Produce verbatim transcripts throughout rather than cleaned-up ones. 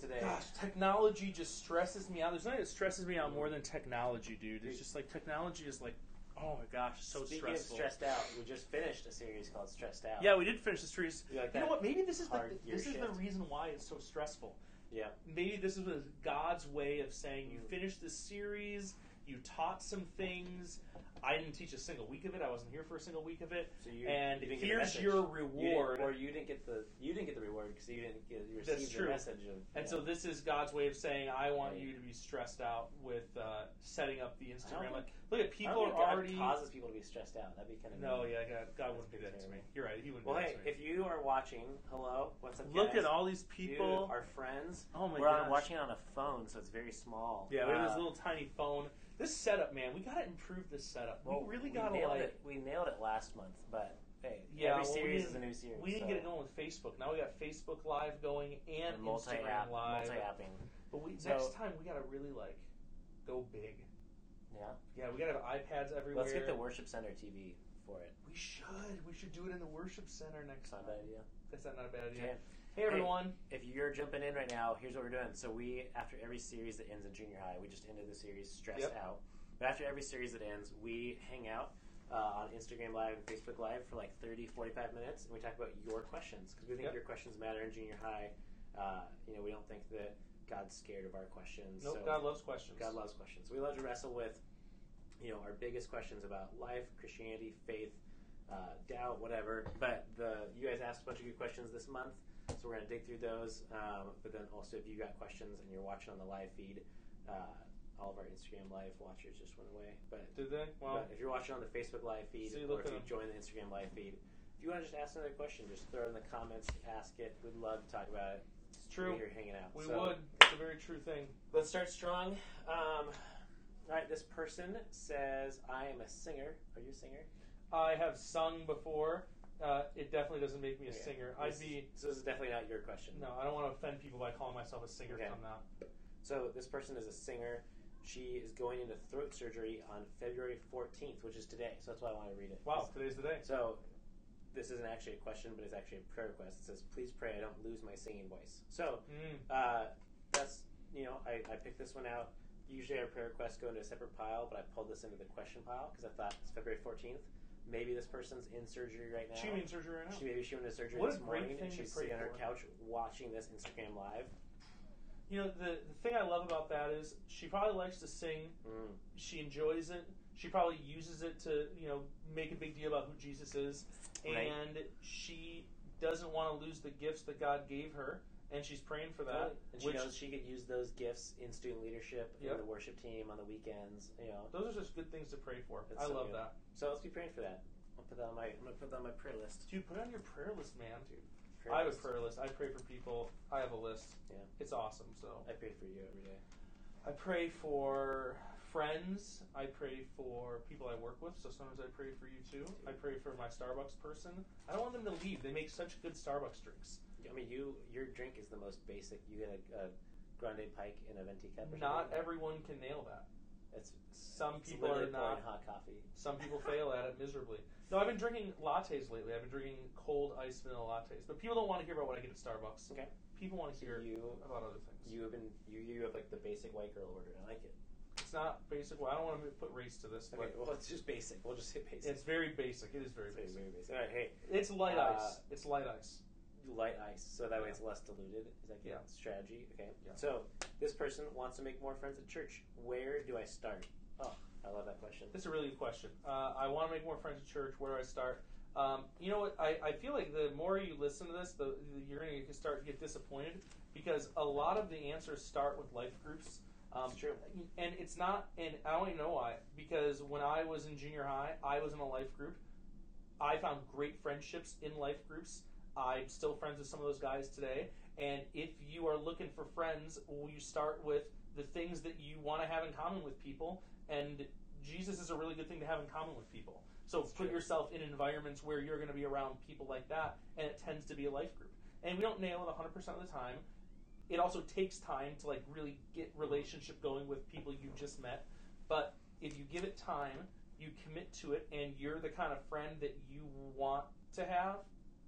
place today. Gosh, technology just stresses me out. There's nothing that stresses me out more than technology, dude. It's just like technology is like, oh my gosh, so Speaking stressful. Speaking of stressed out, we just finished a series called Stressed Out. Yeah, we did finish the series. You, like you know what? Maybe this is the, this shift. is the reason why it's so stressful. Yeah. Maybe this was God's way of saying, you finished this series, you taught some things. I didn't teach a single week of it. I wasn't here for a single week of it. So you, and you here's your reward. You or you didn't get the you didn't get the reward because you didn't get you received the message. Of, and know. so this is God's way of saying, I want right. you to be stressed out with uh, setting up the Instagram. Like, look at people I don't think are God already causes people to be stressed out. That'd be kind of no, mean. yeah, God, God wouldn't do that to me. You're right. He wouldn't. Well, do hey, that to me. If you are watching, hello, what's up? Look guys? at all these people. You, our friends. Oh my god, we're gosh. watching on a phone, so it's very small. Yeah, uh, we have this little tiny phone. This setup, man, we gotta improve this setup. Well, we really we gotta like it. we nailed it last month, but hey, yeah, every well, series is a new series. We didn't so. get it going with Facebook. Now we got Facebook Live going and, and Instagram Live, multi-apping. But we so, next time we gotta really like go big. Yeah, yeah, we gotta have iPads everywhere. Let's get the worship center T V for it. We should. We should do it in the worship center next not time. Not a bad idea. That's not a bad idea. Okay. Hey everyone! Hey, if you're jumping in right now, here's what we're doing. So we, after every series that ends in junior high, we just ended the series stressed yep. out. But after every series that ends, we hang out uh, on Instagram Live and Facebook Live for like thirty, forty-five minutes, and we talk about your questions because we think yep. your questions matter in junior high. Uh, you know, we don't think that God's scared of our questions. Nope, so God loves questions. God loves questions. We love to wrestle with, you know, our biggest questions about life, Christianity, faith, uh, doubt, whatever. But the you guys asked a bunch of good questions this month. So we're going to dig through those, um, but then also if you got questions and you're watching on the live feed, uh, all of our Instagram live watchers just went away. But did they? Wow. But if you're watching on the Facebook live feed, so or if you join the Instagram live feed, if you want to just ask another question, just throw it in the comments, ask it. We'd love to talk about it. It's true. You're hanging out. We so, would. It's a very true thing. Let's start strong. Um, all right, this person says, I am a singer. Are you a singer? I have sung before. Uh, it definitely doesn't make me a okay. singer. I'd be. So this is definitely not your question. No, I don't want to offend people by calling myself a singer because okay. I'm not. So this person is a singer. She is going into throat surgery on February fourteenth, which is today. So that's why I want to read it. Wow, today's the day. So this isn't actually a question, but it's actually a prayer request. It says, "Please pray I don't lose my singing voice." So mm. uh, that's you know I, I picked this one out. Usually our prayer requests go into a separate pile, but I pulled this into the question pile because I thought it's February fourteenth. Maybe this person's in surgery right now. She in surgery right now. She, maybe she went to surgery what this morning and she's sitting on her couch watching this Instagram live. You know, the, the thing I love about that is she probably likes to sing. Mm. She enjoys it. She probably uses it to, you know, make a big deal about who Jesus is. Right. And she doesn't want to lose the gifts that God gave her. And she's praying for that. Right. And she which, knows she could use those gifts in student leadership, yep. in the worship team, on the weekends. You know, those are just good things to pray for. It's I so love good. that. So let's be praying for that. I'll put that on my. I'm gonna put that on my prayer list. Dude, put it on your prayer list, man. Dude, prayer I list. have a prayer list. I pray for people. I have a list. Yeah, it's awesome. So I pray for you every day. I pray for friends. I pray for people I work with. So sometimes I pray for you too. Dude. I pray for my Starbucks person. I don't want them to leave. They make such good Starbucks drinks. I mean, you your drink is the most basic. You get a, a grande pike in a venti cup. Or not like everyone can nail that. It's some it's people are not hot coffee. Some people fail at it miserably. No, I've been drinking lattes lately. I've been drinking cold iced vanilla lattes, but people don't want to hear about what I get at Starbucks. Okay. People want to so hear you, about other things. You have been you you have like the basic white girl order. I like it. It's not basic. Well, I don't want to put race to this. Okay, well, it's just basic. We'll just say basic. It's very basic. It is very it's basic. Very basic. All right, hey, it's light uh, ice. It's light ice. Light ice, so that way it's less diluted. Is that good yeah. strategy? Okay. Yeah. So this person wants to make more friends at church. Where do I start? Oh, I love that question. That's a really good question. Uh, I want to make more friends at church. Where do I start? Um, you know what? I, I feel like the more you listen to this, the, the you're going to start to get disappointed because a lot of the answers start with life groups. Um, That's true. And it's not, and I don't even know why, because when I was in junior high, I was in a life group. I found great friendships in life groups. I'm still friends with some of those guys today, and if you are looking for friends, you start with the things that you want to have in common with people, and Jesus is a really good thing to have in common with people. So That's put true. yourself in environments where you're going to be around people like that, and it tends to be a life group. And we don't nail it one hundred percent of the time. It also takes time to like really get relationship going with people you just met, but if you give it time, you commit to it, and you're the kind of friend that you want to have,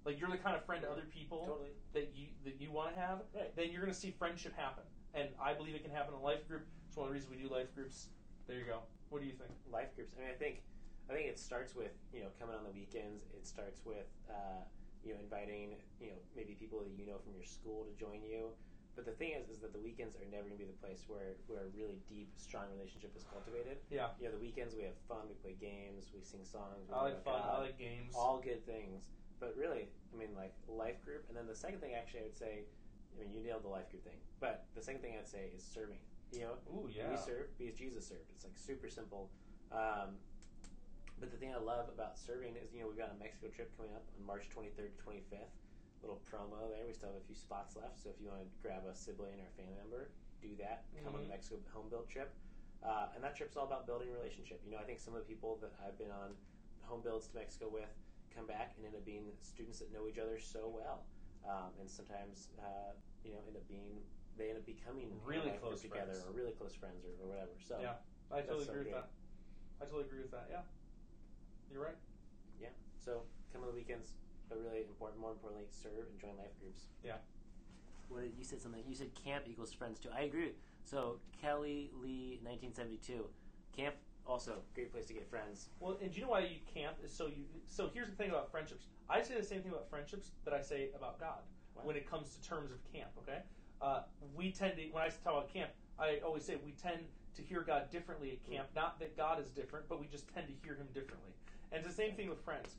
like you're the kind of friend to other people totally. that you that you want to have, right. then you're going to see friendship happen. And I believe it can happen in a life group. It's one of the reasons we do life groups. There you go. What do you think? Life groups. I mean, I think I think it starts with, you know, coming on the weekends. It starts with, uh, you know, inviting, you know, maybe people that you know from your school to join you. But the thing is, is that the weekends are never going to be the place where, where a really deep, strong relationship is cultivated. Yeah. You know, the weekends we have fun, we play games, we sing songs. We I like fun, out, I like games. All good things. But really, I mean, like, life group. And then the second thing, actually, I would say, I mean, you nailed the life group thing. But the second thing I'd say is serving. You know, Ooh, yeah. we serve because Jesus served. It's, like, super simple. Um, but the thing I love about serving is, you know, we've got a Mexico trip coming up on March twenty-third to twenty-fifth. Little promo there. We still have a few spots left, so if you want to grab a sibling or a family member, do that. Come mm-hmm. on the Mexico home-built trip. Uh, and that trip's all about building a relationship. You know, I think some of the people that I've been on home builds to Mexico with come back and end up being students that know each other so well. Um, and sometimes, uh, you know, end up being, they end up becoming really close together friends. or really close friends or, or whatever. So yeah, I totally agree with that. I totally agree with that, yeah. You're right. Yeah, so come on the weekends. But really important, more importantly, serve and join life groups. Yeah. What did you said something? You said camp equals friends too. I agree. So Kelly Lee, nineteen seventy-two, camp also great place to get friends. Well, and do you know why you camp is so you. So here's the thing about friendships. I say the same thing about friendships that I say about God wow. when it comes to terms of camp. Okay. Uh, we tend to when I talk about camp, I always say we tend to hear God differently at camp. Mm-hmm. Not that God is different, but we just tend to hear Him differently. And it's the same thing with friends.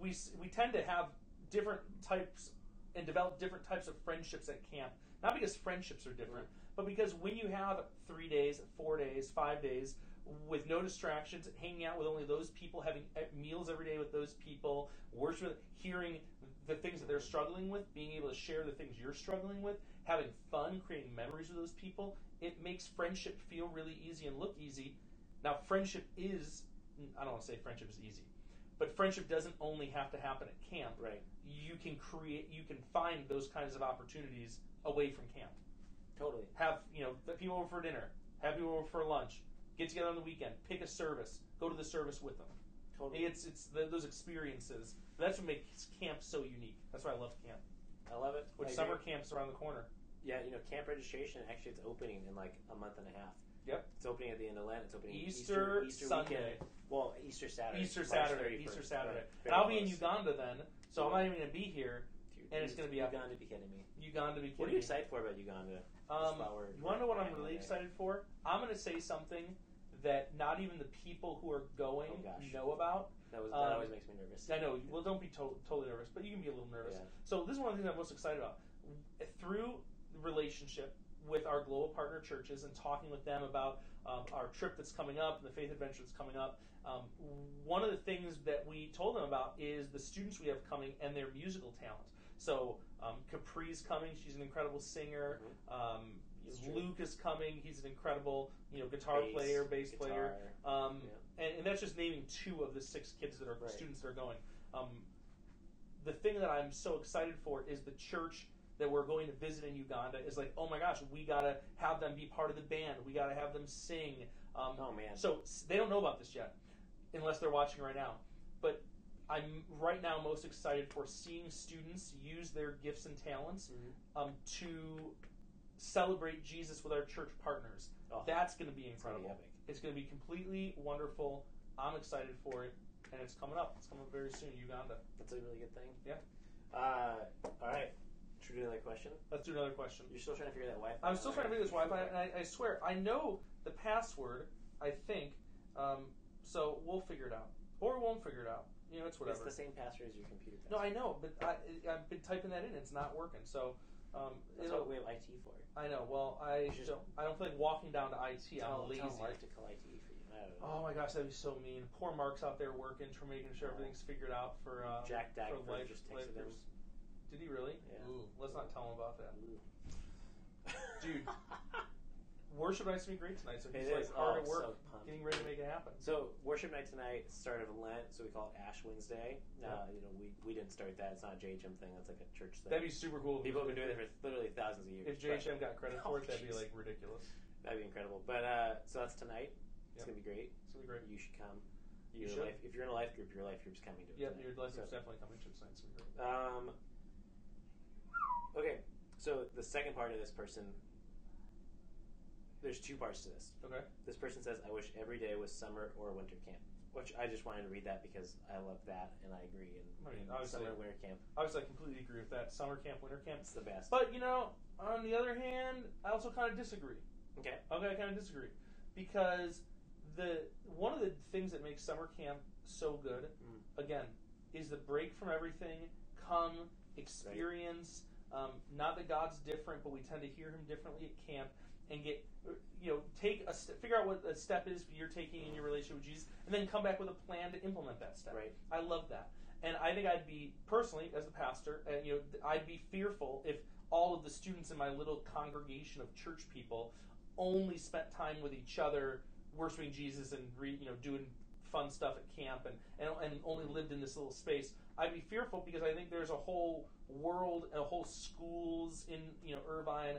We we tend to have different types and develop different types of friendships at camp. Not because friendships are different, but because when you have three days, four days, five days with no distractions, hanging out with only those people, having meals every day with those people, worshiping, hearing the things that they're struggling with, being able to share the things you're struggling with, having fun, creating memories with those people, it makes friendship feel really easy and look easy. Now, friendship is, I don't want to say friendship is easy. But friendship doesn't only have to happen at camp. Right. You can create, you can find those kinds of opportunities away from camp. Totally. Have, you know, people over for dinner. Have people over for lunch. Get together on the weekend. Pick a service. Go to the service with them. Totally. It's it's the, those experiences. That's what makes camp so unique. That's why I love camp. I love it. Which I summer agree. Camps around the corner. Yeah, you know, camp registration actually it's opening in like a month and a half. Yep. It's opening at the end of Lent. It's opening Easter, Easter, Easter Sunday. Weekend. Well, Easter Saturday. Easter Saturday. Easter Saturday. Right. And I'll close. be in Uganda then, so yeah. I'm not even going to be here. Dude, and it's going to be Uganda up. be kidding me. Uganda be kidding me. What are you excited for about Uganda? Um, you want to know what I'm really excited for? I'm going to say something that not even the people who are going oh, know about. That, was, that um, always makes me nervous. I know. Well, don't be to- totally nervous, but you can be a little nervous. Yeah. So this is one of the things I'm most excited about. Through relationship, with our global partner churches and talking with them about um, our trip that's coming up, the faith adventure that's coming up. Um, one of the things that we told them about is the students we have coming and their musical talent. So um, Capri's coming; she's an incredible singer. Mm-hmm. Um, Luke is coming; he's an incredible, you know, guitar bass, player, bass guitar. player. Um, yeah. and, and that's just naming two of the six kids that are right. students that are going. Um, the thing that I'm so excited for is the church that we're going to visit in Uganda is like, oh my gosh, we gotta have them be part of the band. We gotta have them sing. Um, oh man! So they don't know about this yet, unless they're watching right now. But I'm right now most excited for seeing students use their gifts and talents mm-hmm. um, to celebrate Jesus with our church partners. Oh, That's gonna be incredible. Gonna be it's gonna be completely wonderful. I'm excited for it, and it's coming up. It's coming up very soon, Uganda. That's a really good thing. Yeah. Uh, all right. Should we do another question? Let's do another question. You're still trying to figure that Wi-Fi. I'm still trying to figure this Wi-Fi, and I, I swear I know the password. I think, um, so we'll figure it out, or we won't figure it out. You know, it's whatever. It's the same password as your computer password. No, I know, but I, I've been typing that in. It's not working. So um, that's what we have I T for. I know. Well, I should, don't. I don't feel like walking down to I T. I'm lazy. Tell Mark to call I T for you. Oh my gosh, that'd be so mean. Poor Mark's out there working, for making sure everything's figured out for um, Jack Daggerford just texted him. Did he really? Yeah. Ooh, let's not tell him about that. Dude, worship night's going to be great tonight, so he's it like is. hard oh, at work, so getting ready to make it happen. So, worship night tonight, start of Lent, so we call it Ash Wednesday. Yep. Uh, you know, we, we didn't start that. It's not a J H M thing. That's like a church thing. That'd be super cool. People have been doing it for literally thousands of years. If J H M got credit for it, that'd be like ridiculous. That'd be incredible. But, uh, so that's tonight. It's yep. going to be great. It's going to be great. You should come. You your life, if you're in a life group, your life group's coming to it. Yep, tonight. Your life group's so. definitely coming to it tonight. So we um, okay, so the second part of this person, there's two parts to this. Okay. This person says, I wish every day was summer or winter camp, which I just wanted to read that because I love that and I agree. And, I mean, and summer, winter camp. Obviously, I completely agree with that. Summer camp, winter camp. It's the best. But, you know, on the other hand, I also kind of disagree. Okay. Okay, I kind of disagree. Because... The one of the things that makes summer camp so good, mm. again, is the break from everything, come, experience, right. um, not that God's different, but we tend to hear him differently at camp, and get, you know, take a st- figure out what a step is you're taking in your relationship with Jesus, and then come back with a plan to implement that step. Right. I love that. And I think I'd be, personally, as the pastor, and you know, I'd be fearful if all of the students in my little congregation of church people only spent time with each other worshiping Jesus and re, you know doing fun stuff at camp and, and and only lived in this little space. I'd be fearful because I think there's a whole world and a whole schools in you know Irvine,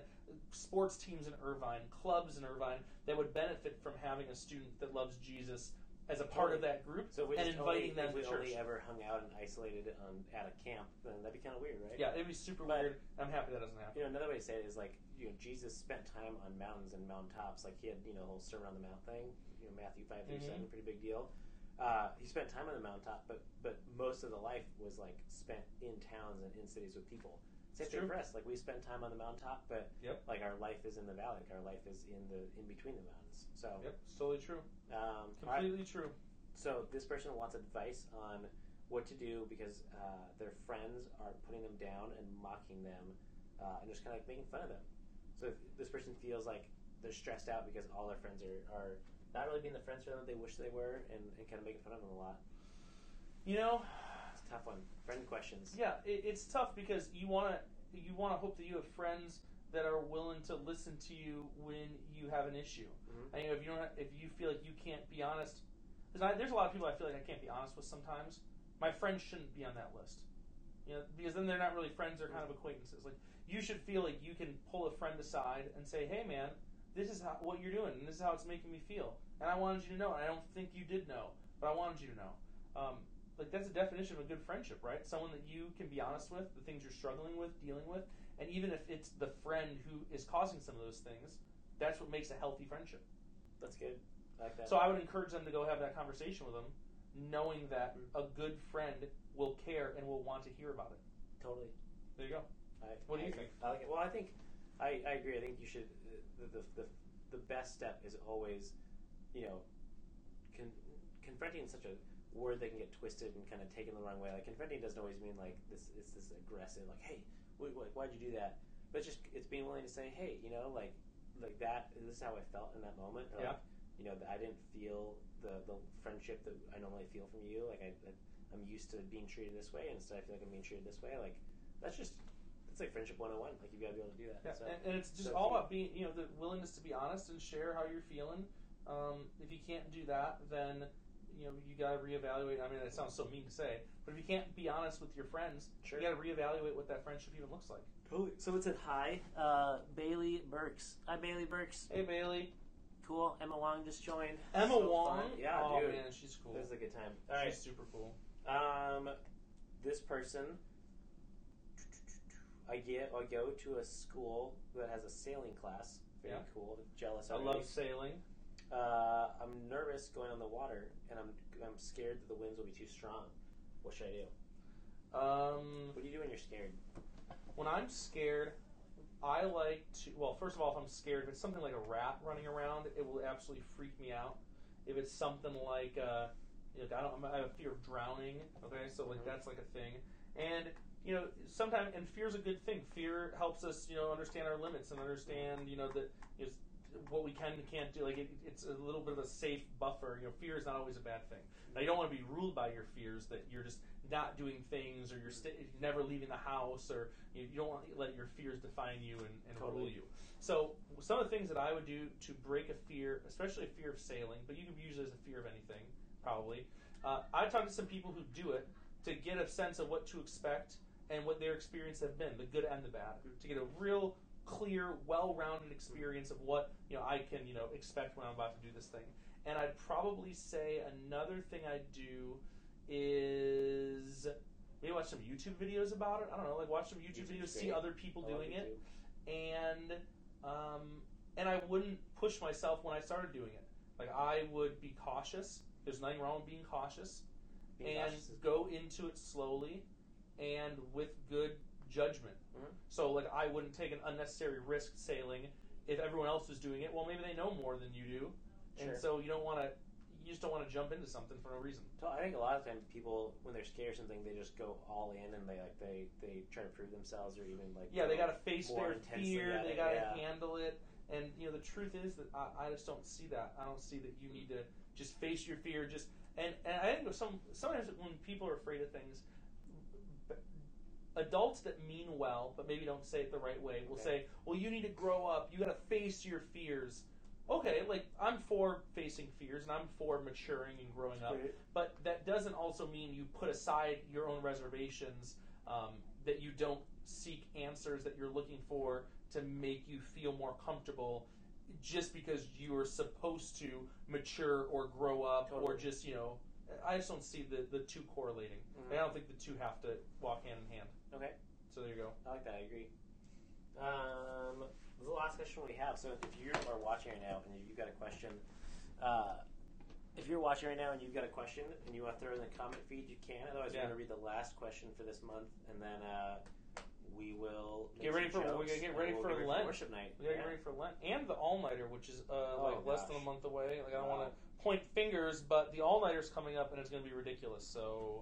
sports teams in Irvine, clubs in Irvine that would benefit from having a student that loves Jesus as a part totally. of that group so and inviting only, them to church. If we only ever hung out and isolated on, at a camp, then that'd be kind of weird, right? Yeah, it'd be super but, weird. I'm happy that doesn't happen. You know, another way to say it is like, you know, Jesus spent time on mountains and mountaintops. Like he had, you know, the whole Sermon on the Mount thing. You know, Matthew five through mm-hmm. seven, pretty big deal. Uh, he spent time on the mountaintop, but but most of the life was like spent in towns and in cities with people. Same thing for us. Like we spend time on the mountaintop, but yep. like our life is in the valley. Like our life is in the in between the mountains. So yep, it's totally true. Um, Completely I, true. So this person wants advice on what to do because uh, their friends are putting them down and mocking them uh, and just kind of like making fun of them. So if this person feels like they're stressed out because all their friends are, are not really being the friends for them that they wish they were and, and kind of making fun of them a lot. You know, it's a tough one. Friend questions. Yeah, it, it's tough because you want to you want to hope that you have friends that are willing to listen to you when you have an issue. Mm-hmm. I mean, if you don't have, if you feel like you can't be honest, because there's a lot of people I feel like I can't be honest with sometimes. My friends shouldn't be on that list. You know, because then they're not really friends; they're kind of acquaintances. Like you should feel like you can pull a friend aside and say, "Hey, man, this is how, what you're doing, and this is how it's making me feel, and I wanted you to know, and I don't think you did know, but I wanted you to know." Um, like that's a definition of a good friendship, right? Someone that you can be honest with, the things you're struggling with, dealing with, and even if it's the friend who is causing some of those things, that's what makes a healthy friendship. That's good. I like that. So I would encourage them to go have that conversation with them, knowing that a good friend will care and will want to hear about it. Totally. There you go. I, what do I you think? I like it. Well, I think I, I agree. I think you should. Uh, the, the the the best step is always, you know, con- confronting such a word that can get twisted and kind of taken the wrong way. Like confronting doesn't always mean like this. It's this aggressive. Like, hey, wait, wait, why'd you do that? But it's just it's being willing to say, hey, you know, like like that. This is how I felt in that moment. Or, yeah. Like, you know, I didn't feel the the friendship that I normally feel from you. Like I. I I'm used to being treated this way, and instead I feel like I'm being treated this way. Like, that's just, it's like friendship one oh one. Like, you've got to be able to do that. Yeah, so, and, and it's just so all about being, you know, the willingness to be honest and share how you're feeling. Um, if you can't do that, then, you know, you got to reevaluate. I mean, that sounds so mean to say, but if you can't be honest with your friends, sure. you got to reevaluate what that friendship even looks like. Totally. So it said, hi, uh, Bailey Burks. Hi, Bailey Burks. Hey, Bailey. Cool. Emma Wong just joined. Emma so Wong? Fun. Yeah, oh, dude. Man, she's cool. This is a good time. All she's right. super cool. Um, this person, I get, I go to a school that has a sailing class. Very yeah. cool. Jealous. I already. love sailing. Uh, I'm nervous going on the water, and I'm I'm scared that the winds will be too strong. What should I do? Um, what do you do when you're scared? When I'm scared, I like to. Well, first of all, if I'm scared, if it's something like a rat running around, it will absolutely freak me out. If it's something like. Uh, You know, I, don't, I have a fear of drowning, okay, so like that's like a thing. And, you know, sometimes, and fear's a good thing. Fear helps us, you know, understand our limits and understand, you know, that you know, what we can and can't do. Like, it, it's a little bit of a safe buffer. You know, fear is not always a bad thing. Now, you don't want to be ruled by your fears that you're just not doing things or you're st- never leaving the house or you, you don't want to let your fears define you and, and totally. rule you. So some of the things that I would do to break a fear, especially a fear of sailing, but you can use it as a fear of anything. Probably. Uh, I talked to some people who do it to get a sense of what to expect and what their experience have been, the good and the bad, to get a real clear, well-rounded experience of what, you know, I can, you know, expect when I'm about to do this thing. And I'd probably say another thing I'd do is maybe watch some YouTube videos about it. I don't know, like watch some YouTube, YouTube videos, see other people I doing it. And um, and I wouldn't push myself when I started doing it. Like, I would be cautious. There's nothing wrong with being cautious. Being and cautious go good. into it slowly and with good judgment. Mm-hmm. So, like, I wouldn't take an unnecessary risk sailing if everyone else was doing it. Well, maybe they know more than you do. Sure. And so you don't want to, you just don't want to jump into something for no reason. I think a lot of times people, when they're scared of something, they just go all in and they like they, they try to prove themselves or even like yeah, they got to face their fear, they got to yeah. handle it. And you know, the truth is that I, I just don't see that. I don't see that you need to just face your fear. Just and, and I think some sometimes when people are afraid of things, adults that mean well but maybe don't say it the right way will okay. say, "Well, you need to grow up. You got to face your fears." Okay, like, I'm for facing fears, and I'm for maturing and growing up, but that doesn't also mean you put aside your own reservations, um, that you don't seek answers that you're looking for to make you feel more comfortable just because you are supposed to mature or grow up totally. or just, you know, I just don't see the, the two correlating. Mm-hmm. I don't think the two have to walk hand in hand. Okay. So there you go. I like that. I agree. Um... This is the last question we have. So if you are watching right now and you've got a question, uh, if you're watching right now and you've got a question and you want to throw it in the comment feed, you can. Otherwise, yeah. we're going to read the last question for this month, and then uh, we will get ready for we get ready we'll for ready Lent for worship night. We got to yeah. get ready for Lent and the all nighter, which is uh, oh, like gosh. less than a month away. Like, I don't wow. want to point fingers, but the all nighter's coming up and it's going to be ridiculous. So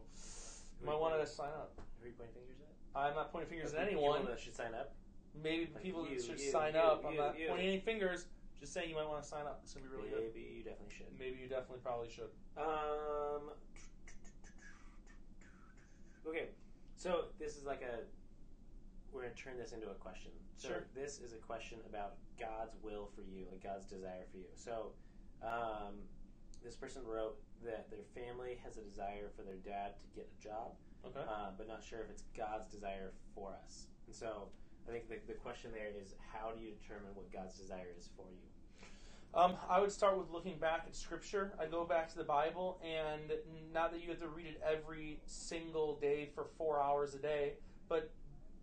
you might want to sign up. Are you pointing fingers at? I'm not pointing fingers at anyone. That should sign up. Maybe like people you, should you, sign you, up. You, I'm not you. pointing any fingers. Just saying you might want to sign up. It's going to be really Maybe good. Maybe you definitely should. Maybe you definitely probably should. Um. Okay. So this is like a... We're going to turn this into a question. So sure. This is a question about God's will for you, like God's desire for you. So um, this person wrote that their family has a desire for their dad to get a job, okay, uh, but not sure if it's God's desire for us. And so... I think the, the question there is, how do you determine what God's desire is for you? Um, I would start with looking back at Scripture. I go back to the Bible, and not that you have to read it every single day for four hours a day, but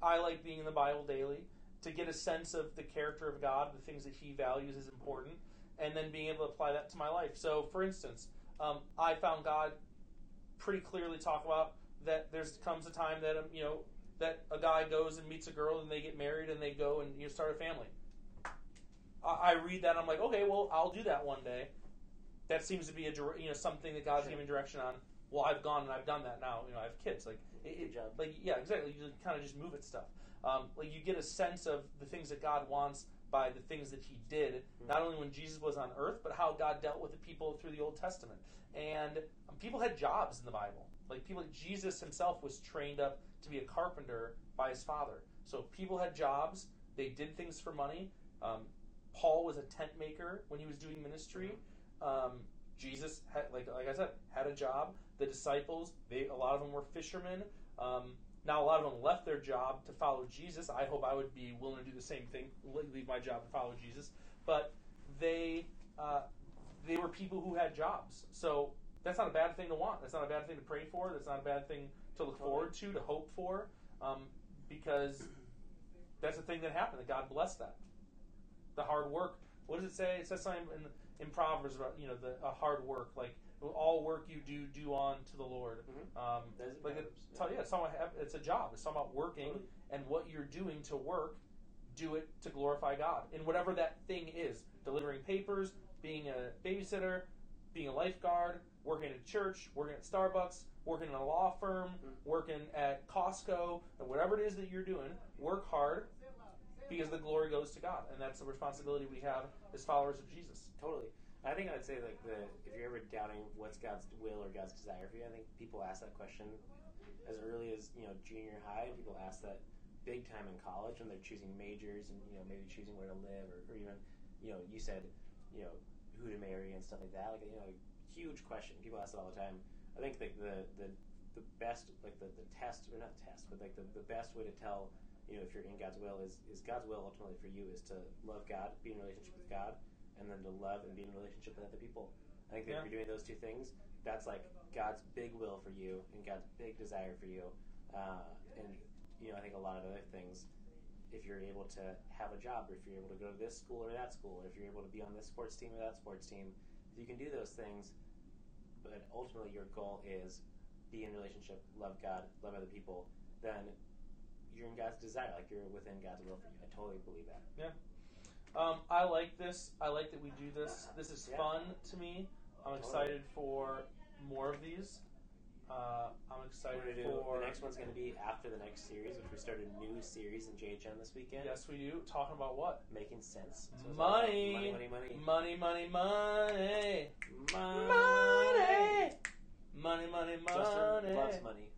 I like being in the Bible daily to get a sense of the character of God, the things that He values as important, and then being able to apply that to my life. So, for instance, um, I found God pretty clearly talk about that there comes a time that, you know, that a guy goes and meets a girl and they get married and they go and, you know, start a family. I, I read that and I'm like, okay, well, I'll do that one day. That seems to be a you know something that God's sure. given direction on. Well, I've gone and I've done that now. You know, I have kids. Like, it, it, like yeah, exactly. You kind of just move at stuff. Um, like, you get a sense of the things that God wants by the things that He did, mm-hmm. not only when Jesus was on earth, but how God dealt with the people through the Old Testament. And um, people had jobs in the Bible. Like, people, Jesus himself was trained up to be a carpenter by his father. So people had jobs. They did things for money. Um, Paul was a tent maker when he was doing ministry. Um, Jesus, had, like like I said, had a job. The disciples, they a lot of them were fishermen. Um, now a lot of them left their job to follow Jesus. I hope I would be willing to do the same thing, leave my job and follow Jesus. But they uh, they were people who had jobs. So that's not a bad thing to want. That's not a bad thing to pray for. That's not a bad thing to look forward to, to hope for, um, because that's the thing that happened, that God blessed that. The hard work. What does it say? It says something in, in Proverbs about, you know, the uh, hard work, like, all work you do, do on to the Lord. Mm-hmm. Um, like it, yeah, yeah it's, talking about, it's a job. It's talking about working, totally. And what you're doing to work, do it to glorify God. And whatever that thing is, delivering papers, being a babysitter, being a lifeguard, working at a church, working at Starbucks, working in a law firm, mm-hmm. working at Costco, and whatever it is that you're doing, work hard because the glory goes to God, and that's the responsibility we have as followers of Jesus. Totally. I think I would say, like, the if you're ever doubting what's God's will or God's desire for you, I think people ask that question as early as, you know, junior high, and people ask that big time in college when they're choosing majors and, you know, maybe choosing where to live, or, or even, you know, you said, you know, who to marry and stuff like that. Like, you know, like, huge question. People ask it all the time. I think like the, the the best like the, the test or not test, but like the, the best way to tell you know, if you're in God's will, is, is God's will ultimately for you is to love God, be in a relationship with God, and then to love and be in a relationship with other people. I think that yeah. if you're doing those two things, that's like God's big will for you and God's big desire for you. Uh, and, you know, I think a lot of other things, if you're able to have a job, or if you're able to go to this school or that school, or if you're able to be on this sports team or that sports team, if you can do those things, but ultimately your goal is be in relationship, love God, love other people, then you're in God's desire, like you're within God's will for you. I totally believe that. Yeah. Um, I like this. I like that we do this. This is yeah. fun to me. I'm totally excited for more of these. Uh, I'm excited for... The next one's going to be after the next series, which we started a new series in J H M this weekend. Yes, we do. Talking about what? Making sense. So money. Money, money, money. Money, money, money. Money. Money, money, money. Justin loves money.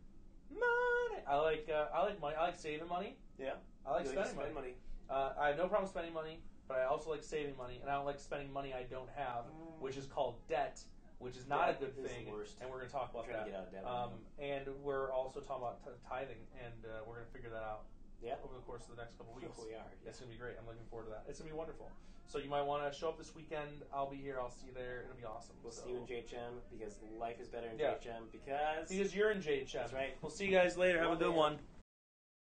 Money. I like, uh, I like money. I like saving money. Yeah. I like you spending like spend money. money. Uh, I have no problem spending money, but I also like saving money, and I don't like spending money I don't have, mm. which is called debt. Which is not debt a good thing, worst. And we're going to talk about that. To get out of debt um, and we're also talking about t- tithing, and uh, we're going to figure that out yeah. over the course of the next couple of weeks. We are. Yeah. It's going to be great. I'm looking forward to that. It's going to be wonderful. So you might want to show up this weekend. I'll be here. I'll see you there. It'll be awesome. We'll so. see you in J H M because life is better in yeah. J H M because... Because you're in J H M. That's right. We'll see you guys later. Have well, a good man. one.